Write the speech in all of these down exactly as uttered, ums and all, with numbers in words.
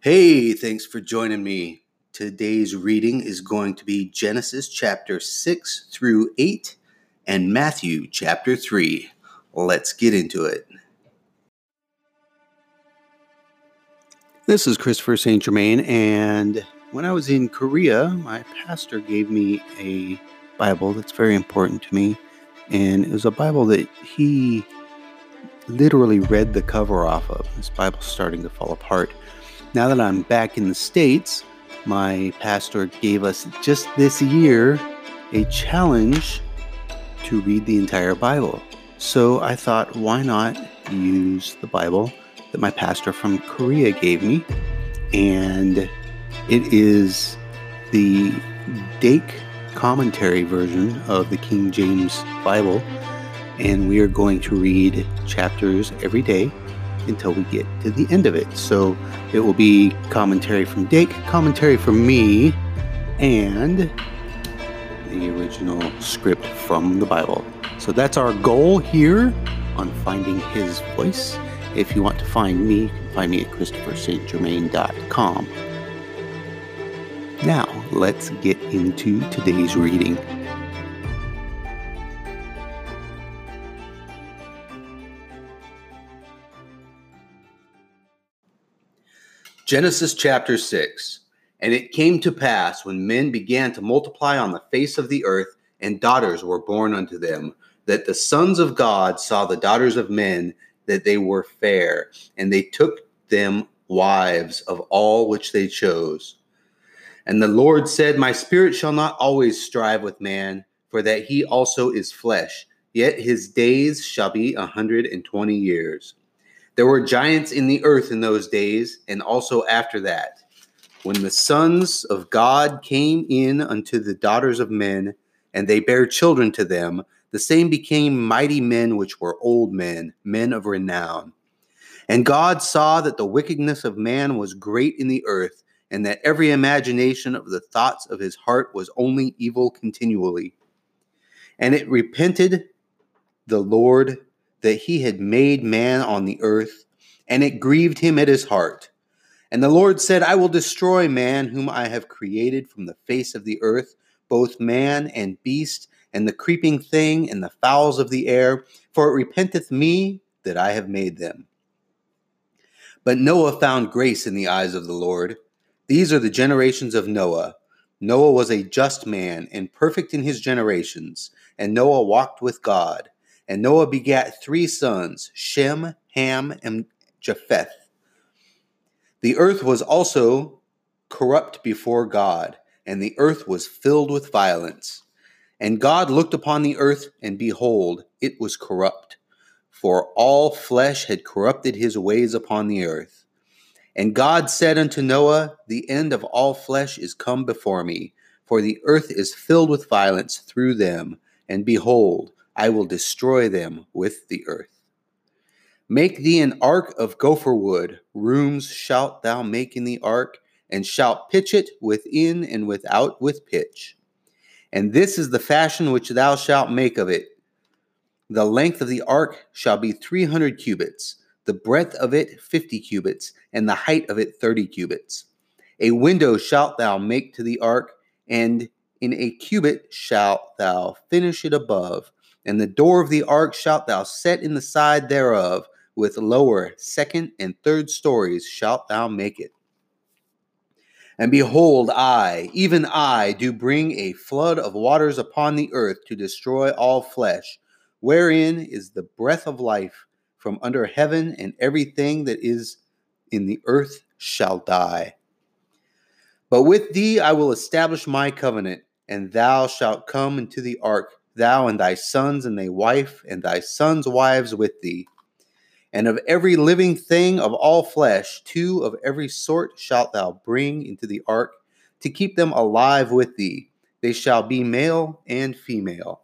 Hey, thanks for joining me. Today's reading is going to be Genesis chapter six through eight and Matthew chapter three. Let's get into it. This is Christopher Saint Germain, and when I was in Korea, my pastor gave me a Bible that's very important to me, and it was a Bible that he literally read the cover off of. This Bible's starting to fall apart. Now that I'm back in the States, my pastor gave us just this year a challenge to read the entire Bible. So I thought, why not use the Bible that my pastor from Korea gave me? And it is the Dake commentary version of the King James Bible. And we are going to read chapters every day until we get to the end of it. So it will be commentary from Dake, commentary from me, and the original script from the Bible. So that's our goal here on Finding His Voice. If you want to find me, you can find me at christopher saint germain dot com. Now, let's get into today's reading. Genesis chapter six. And it came to pass, when men began to multiply on the face of the earth, and daughters were born unto them, that the sons of God saw the daughters of men, that they were fair, and they took them wives of all which they chose. And the Lord said, My spirit shall not always strive with man, for that he also is flesh, yet his days shall be a hundred and twenty years. There were giants in the earth in those days, and also after that, when the sons of God came in unto the daughters of men, and they bare children to them, the same became mighty men which were old men, men of renown. And God saw that the wickedness of man was great in the earth, and that every imagination of the thoughts of his heart was only evil continually. And it repented the Lord that he had made man on the earth, and it grieved him at his heart. And the Lord said, I will destroy man whom I have created from the face of the earth, both man and beast, and the creeping thing, and the fowls of the air, for it repenteth me that I have made them. But Noah found grace in the eyes of the Lord. These are the generations of Noah. Noah was a just man, and perfect in his generations, and Noah walked with God. And Noah begat three sons, Shem, Ham, and Japheth. The earth was also corrupt before God, and the earth was filled with violence. And God looked upon the earth, and behold, it was corrupt, for all flesh had corrupted his ways upon the earth. And God said unto Noah, The end of all flesh is come before me, for the earth is filled with violence through them, and behold, I will destroy them with the earth. Make thee an ark of gopher wood. Rooms shalt thou make in the ark, and shalt pitch it within and without with pitch. And this is the fashion which thou shalt make of it. The length of the ark shall be three hundred cubits, the breadth of it fifty cubits, and the height of it thirty cubits. A window shalt thou make to the ark, and in a cubit shalt thou finish it above. And the door of the ark shalt thou set in the side thereof, with lower, second, and third stories shalt thou make it. And behold, I, even I, do bring a flood of waters upon the earth to destroy all flesh, wherein is the breath of life from under heaven, and everything that is in the earth shall die. But with thee I will establish my covenant, and thou shalt come into the ark, thou and thy sons and thy wife and thy sons' wives with thee. And of every living thing of all flesh, two of every sort shalt thou bring into the ark, to keep them alive with thee. They shall be male and female.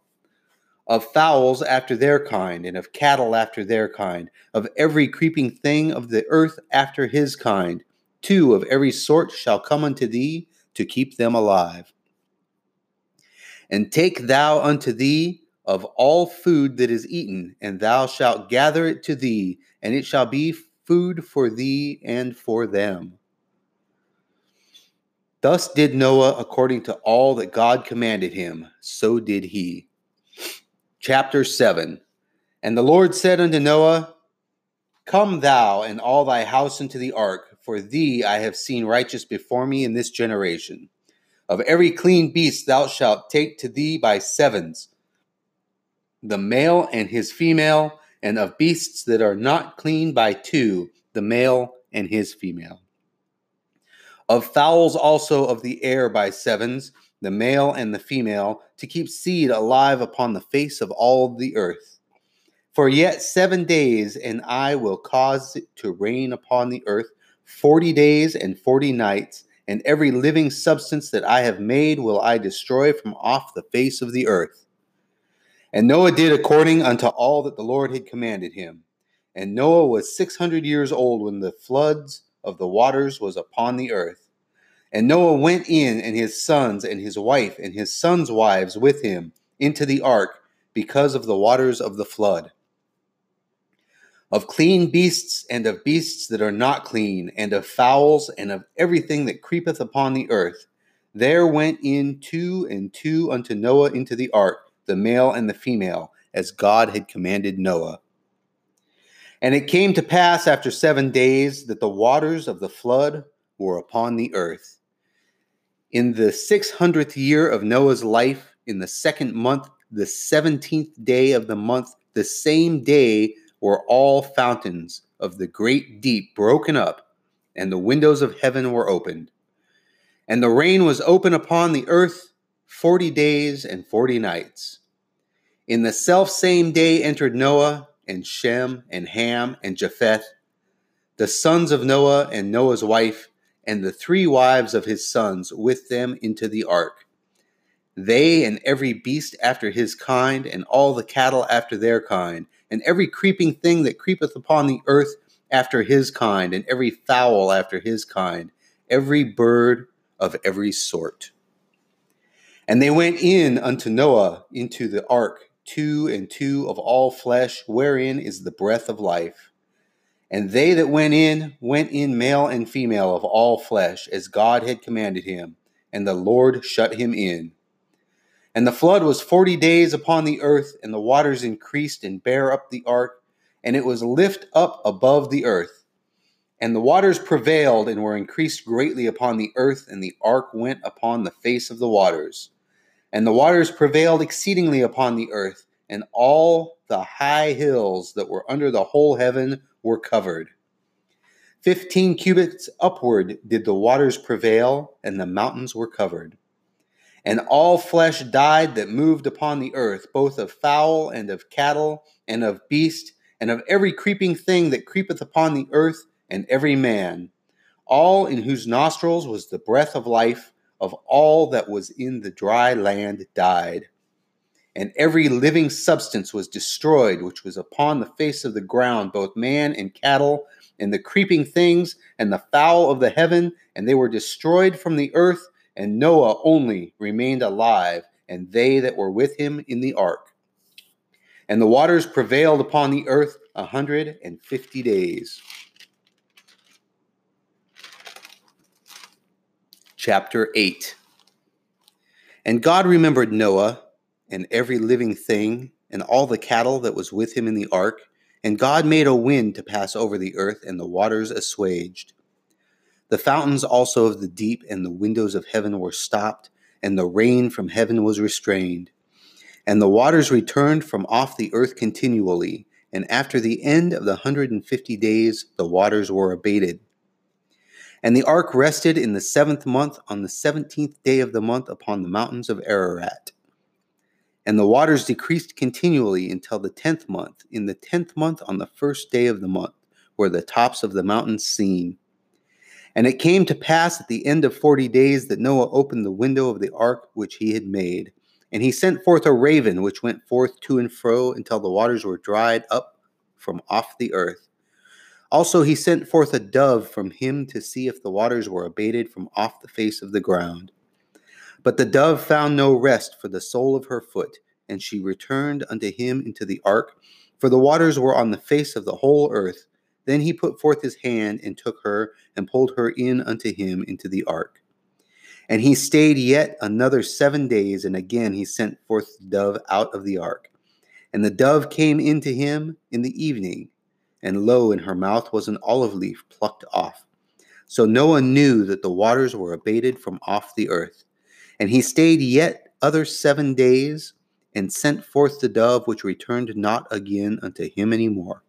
Of fowls after their kind, and of cattle after their kind, of every creeping thing of the earth after his kind, two of every sort shall come unto thee, to keep them alive. And take thou unto thee of all food that is eaten, and thou shalt gather it to thee, and it shall be food for thee and for them. Thus did Noah according to all that God commanded him, so did he. Chapter seven. And the Lord said unto Noah, Come thou and all thy house into the ark, for thee I have seen righteous before me in this generation. Of every clean beast thou shalt take to thee by sevens, the male and his female, and of beasts that are not clean by two, the male and his female. Of fowls also of the air by sevens, the male and the female, to keep seed alive upon the face of all the earth. For yet seven days, and I will cause it to rain upon the earth forty days and forty nights, and every living substance that I have made will I destroy from off the face of the earth. And Noah did according unto all that the Lord had commanded him. And Noah was six hundred years old when the floods of the waters was upon the earth. And Noah went in, and his sons, and his wife, and his sons' wives with him, into the ark, because of the waters of the flood. Of clean beasts, and of beasts that are not clean, and of fowls, and of everything that creepeth upon the earth, there went in two and two unto Noah into the ark, the male and the female, as God had commanded Noah. And it came to pass after seven days that the waters of the flood were upon the earth. In the six hundredth year of Noah's life, in the second month, the seventeenth day of the month, the same day were all fountains of the great deep broken up, and the windows of heaven were opened. And the rain was open upon the earth forty days and forty nights. In the selfsame day entered Noah, and Shem, and Ham, and Japheth, the sons of Noah and Noah's wife, and the three wives of his sons with them into the ark. They and every beast after his kind, and all the cattle after their kind, and every creeping thing that creepeth upon the earth after his kind, and every fowl after his kind, every bird of every sort. And they went in unto Noah into the ark, two and two of all flesh, wherein is the breath of life. And they that went in, went in male and female of all flesh, as God had commanded him, and the Lord shut him in. And the flood was forty days upon the earth, and the waters increased and bare up the ark, and it was lift up above the earth. And the waters prevailed and were increased greatly upon the earth, and the ark went upon the face of the waters. And the waters prevailed exceedingly upon the earth, and all the high hills that were under the whole heaven were covered. Fifteen cubits upward did the waters prevail, and the mountains were covered. And all flesh died that moved upon the earth, both of fowl and of cattle and of beast and of every creeping thing that creepeth upon the earth and every man, all in whose nostrils was the breath of life, of all that was in the dry land died. And every living substance was destroyed, which was upon the face of the ground, both man and cattle and the creeping things and the fowl of the heaven, and they were destroyed from the earth, and Noah only remained alive, and they that were with him in the ark. And the waters prevailed upon the earth a hundred and fifty days. Chapter eight. And God remembered Noah, and every living thing, and all the cattle that was with him in the ark, and God made a wind to pass over the earth, and the waters assuaged. The fountains also of the deep and the windows of heaven were stopped, and the rain from heaven was restrained. And the waters returned from off the earth continually, and after the end of the hundred and fifty days the waters were abated. And the ark rested in the seventh month on the seventeenth day of the month upon the mountains of Ararat. And the waters decreased continually until the tenth month, in the tenth month on the first day of the month, were the tops of the mountains seen. And it came to pass at the end of forty days that Noah opened the window of the ark which he had made. And he sent forth a raven, which went forth to and fro until the waters were dried up from off the earth. Also he sent forth a dove from him to see if the waters were abated from off the face of the ground. But the dove found no rest for the sole of her foot, and she returned unto him into the ark, for the waters were on the face of the whole earth. Then he put forth his hand and took her and pulled her in unto him into the ark. And he stayed yet another seven days, and again he sent forth the dove out of the ark. And the dove came in to him in the evening, and lo, in her mouth was an olive leaf plucked off. So Noah knew that the waters were abated from off the earth. And he stayed yet other seven days, and sent forth the dove, which returned not again unto him any more.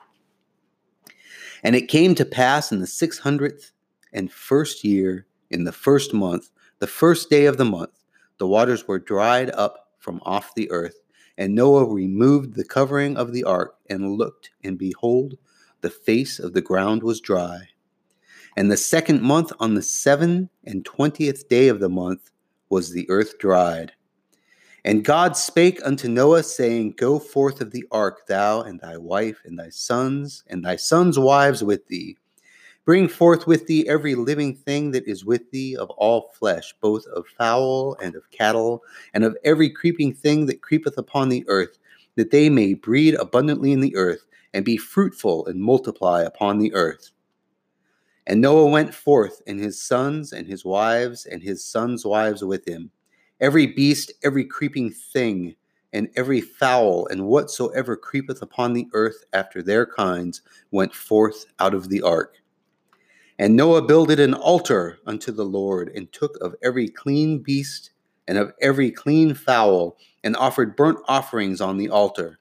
And it came to pass in the six hundredth and first year, in the first month, the first day of the month, the waters were dried up from off the earth. And Noah removed the covering of the ark, and looked, and behold, the face of the ground was dry. And the second month, on the seven and twentieth day of the month, was the earth dried. And God spake unto Noah, saying, Go forth of the ark, thou and thy wife, and thy sons, and thy sons' wives with thee. Bring forth with thee every living thing that is with thee of all flesh, both of fowl and of cattle, and of every creeping thing that creepeth upon the earth, that they may breed abundantly in the earth, and be fruitful and multiply upon the earth. And Noah went forth, and his sons, and his wives, and his sons' wives with him, every beast, every creeping thing, and every fowl, and whatsoever creepeth upon the earth after their kinds, went forth out of the ark. And Noah builded an altar unto the Lord, and took of every clean beast and of every clean fowl, and offered burnt offerings on the altar.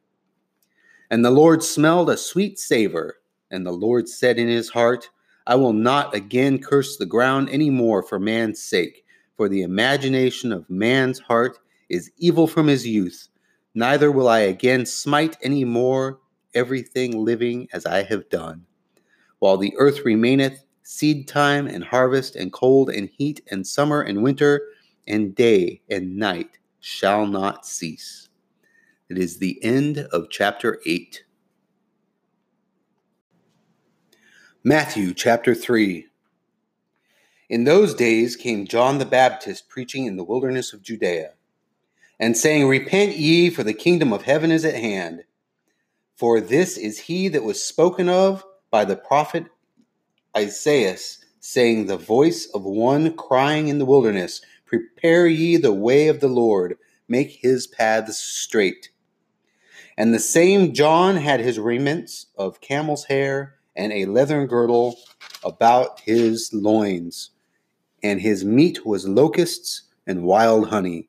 And the Lord smelled a sweet savor, and the Lord said in his heart, I will not again curse the ground any more for man's sake, for the imagination of man's heart is evil from his youth. Neither will I again smite any more everything living as I have done. While the earth remaineth, seed time and harvest, and cold and heat, and summer and winter, and day and night shall not cease. It is the end of chapter eight. Matthew chapter three. In those days came John the Baptist preaching in the wilderness of Judea, and saying, Repent ye, for the kingdom of heaven is at hand. For this is he that was spoken of by the prophet Isaiah, saying, The voice of one crying in the wilderness, Prepare ye the way of the Lord, make his paths straight. And the same John had his raiments of camel's hair, and a leathern girdle about his loins, and his meat was locusts and wild honey.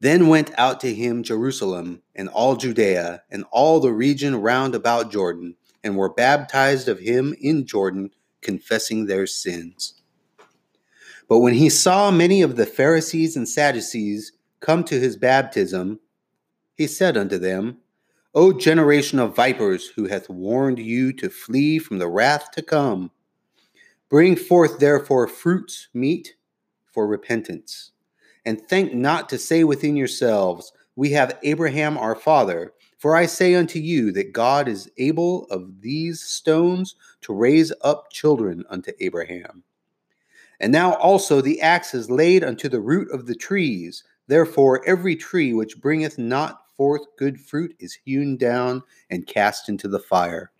Then went out to him Jerusalem, and all Judea, and all the region round about Jordan, and were baptized of him in Jordan, confessing their sins. But when he saw many of the Pharisees and Sadducees come to his baptism, he said unto them, O generation of vipers, who hath warned you to flee from the wrath to come? Bring forth therefore fruits meet for repentance, and think not to say within yourselves, We have Abraham our father. For I say unto you that God is able of these stones to raise up children unto Abraham. And now also the axe is laid unto the root of the trees. Therefore every tree which bringeth not forth good fruit is hewn down and cast into the fire.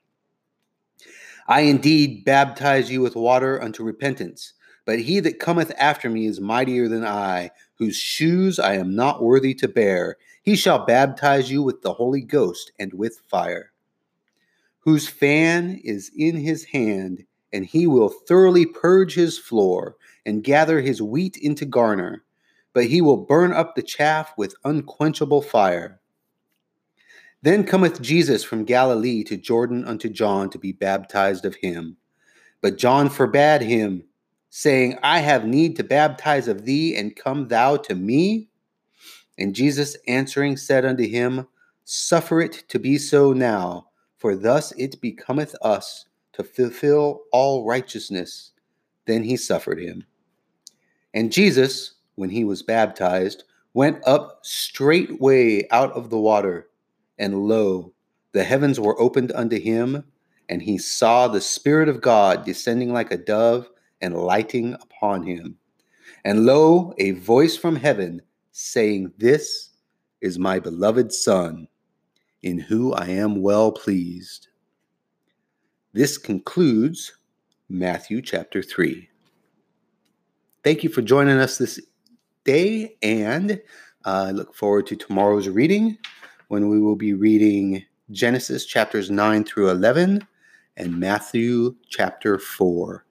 I indeed baptize you with water unto repentance, but he that cometh after me is mightier than I, whose shoes I am not worthy to bear. He shall baptize you with the Holy Ghost and with fire, whose fan is in his hand, and he will thoroughly purge his floor, and gather his wheat into garner, but he will burn up the chaff with unquenchable fire. Then cometh Jesus from Galilee to Jordan unto John to be baptized of him. But John forbade him, saying, I have need to baptize of thee, and come thou to me? And Jesus answering said unto him, Suffer it to be so now, for thus it becometh us to fulfill all righteousness. Then he suffered him. And Jesus, when he was baptized, went up straightway out of the water, and lo, the heavens were opened unto him, and he saw the Spirit of God descending like a dove and lighting upon him. And lo, a voice from heaven saying, This is my beloved Son, in whom I am well pleased. This concludes Matthew chapter three. Thank you for joining us this day, and I uh, look forward to tomorrow's reading when we will be reading Genesis chapters nine through eleven and Matthew chapter four.